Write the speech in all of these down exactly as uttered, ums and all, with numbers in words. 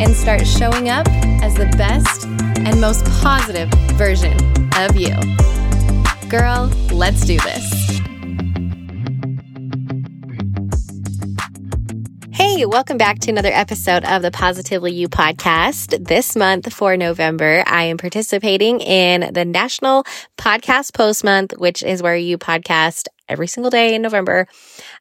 and start showing up as the best and most positive version of you. Girl, let's do this. Hey, welcome back to another episode of the Positively You Podcast. This month for November, I am participating in the National Podcast Post Month, which is where you podcast every single day in November.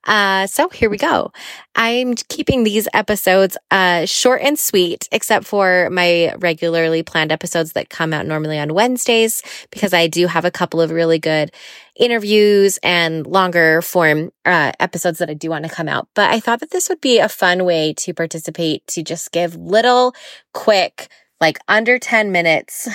Uh, so here we go. I'm keeping these episodes uh, short and sweet, except for my regularly planned episodes that come out normally on Wednesdays, because I do have a couple of really good interviews and longer form uh, episodes that I do want to come out. But I thought that this would be a fun way to participate, to just give little, quick, like under ten minutes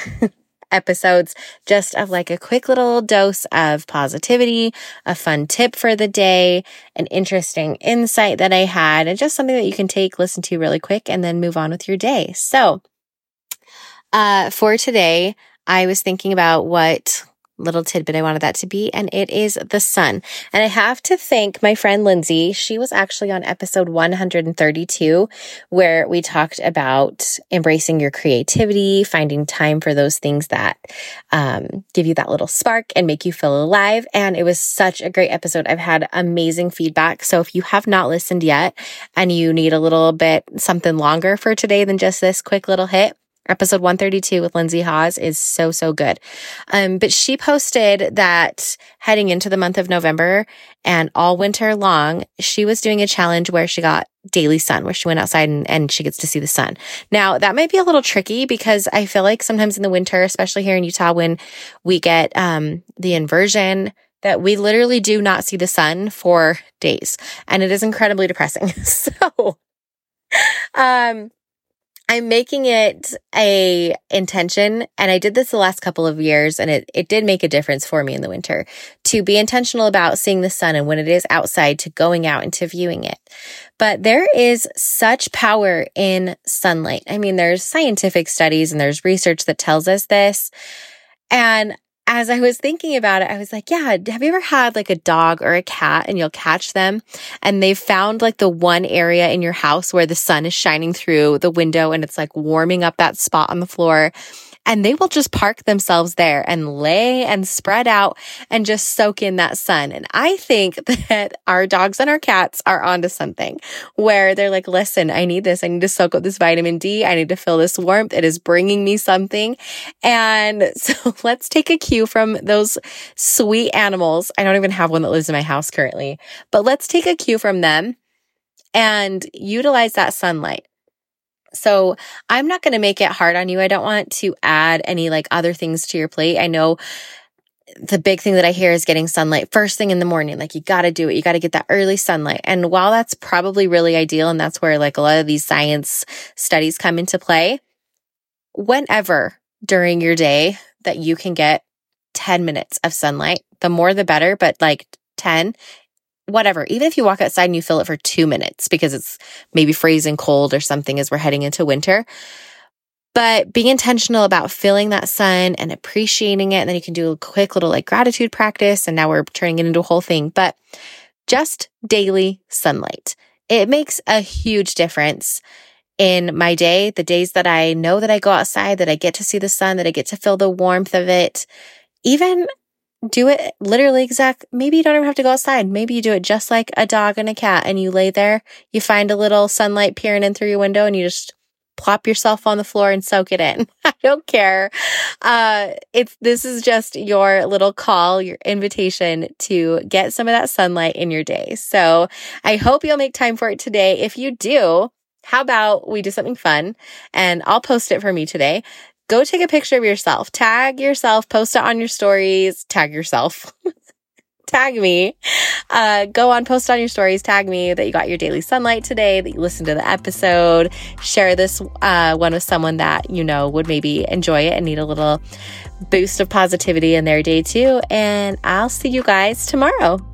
episodes, just of like a quick little dose of positivity, a fun tip for the day, an interesting insight that I had, and just something that you can take, listen to really quick, and then move on with your day. So uh, for today, I was thinking about what little tidbit I wanted that to be, and it is the sun. And I have to thank my friend Lindsay. She was actually on episode one thirty-two, where we talked about embracing your creativity, finding time for those things that um, give you that little spark and make you feel alive. And it was such a great episode. I've had amazing feedback. So if you have not listened yet and you need a little bit something longer for today than just this quick little hit, episode one thirty-two with Lindsay Haas is so, so good. Um, but she posted that heading into the month of November and all winter long, she was doing a challenge where she got daily sun, where she went outside and, and she gets to see the sun. Now, that might be a little tricky because I feel like sometimes in the winter, especially here in Utah, when we get um, the inversion, that we literally do not see the sun for days. And it is incredibly depressing. So, um, I'm making it a intention, and I did this the last couple of years, and it, it did make a difference for me in the winter, to be intentional about seeing the sun and when it is outside, to going out and to viewing it. But there is such power in sunlight. I mean, there's scientific studies and there's research that tells us this. And as I was thinking about it, I was like, yeah, have you ever had like a dog or a cat and you'll catch them and they've found like the one area in your house where the sun is shining through the window and it's like warming up that spot on the floor, and they will just park themselves there and lay and spread out and just soak in that sun. And I think that our dogs and our cats are onto something where they're like, listen, I need this. I need to soak up this vitamin D. I need to feel this warmth. It is bringing me something. And so let's take a cue from those sweet animals. I don't even have one that lives in my house currently, but let's take a cue from them and utilize that sunlight. So I'm not going to make it hard on you. I don't want to add any like other things to your plate. I know the big thing that I hear is getting sunlight first thing in the morning. Like you got to do it. You got to get that early sunlight. And while that's probably really ideal, and that's where like a lot of these science studies come into play, whenever during your day that you can get ten minutes of sunlight, the more the better, but like ten, whatever, even if you walk outside and you feel it for two minutes because it's maybe freezing cold or something as we're heading into winter. But being intentional about feeling that sun and appreciating it, and then you can do a quick little like gratitude practice, and now we're turning it into a whole thing. But just daily sunlight. It makes a huge difference in my day, the days that I know that I go outside, that I get to see the sun, that I get to feel the warmth of it. Even do it literally exact. Maybe you don't even have to go outside. Maybe you do it just like a dog and a cat, and you lay there, you find a little sunlight peering in through your window, and you just plop yourself on the floor and soak it in. I don't care. Uh, it's, this is just your little call, your invitation to get some of that sunlight in your day. So I hope you'll make time for it today. If you do, how about we do something fun, and I'll post it for me today. Go take a picture of yourself, tag yourself, post it on your stories, tag yourself, tag me. Uh, go on, post on your stories, tag me that you got your daily sunlight today, that you listened to the episode. Share this uh, one with someone that you know would maybe enjoy it and need a little boost of positivity in their day too. And I'll see you guys tomorrow.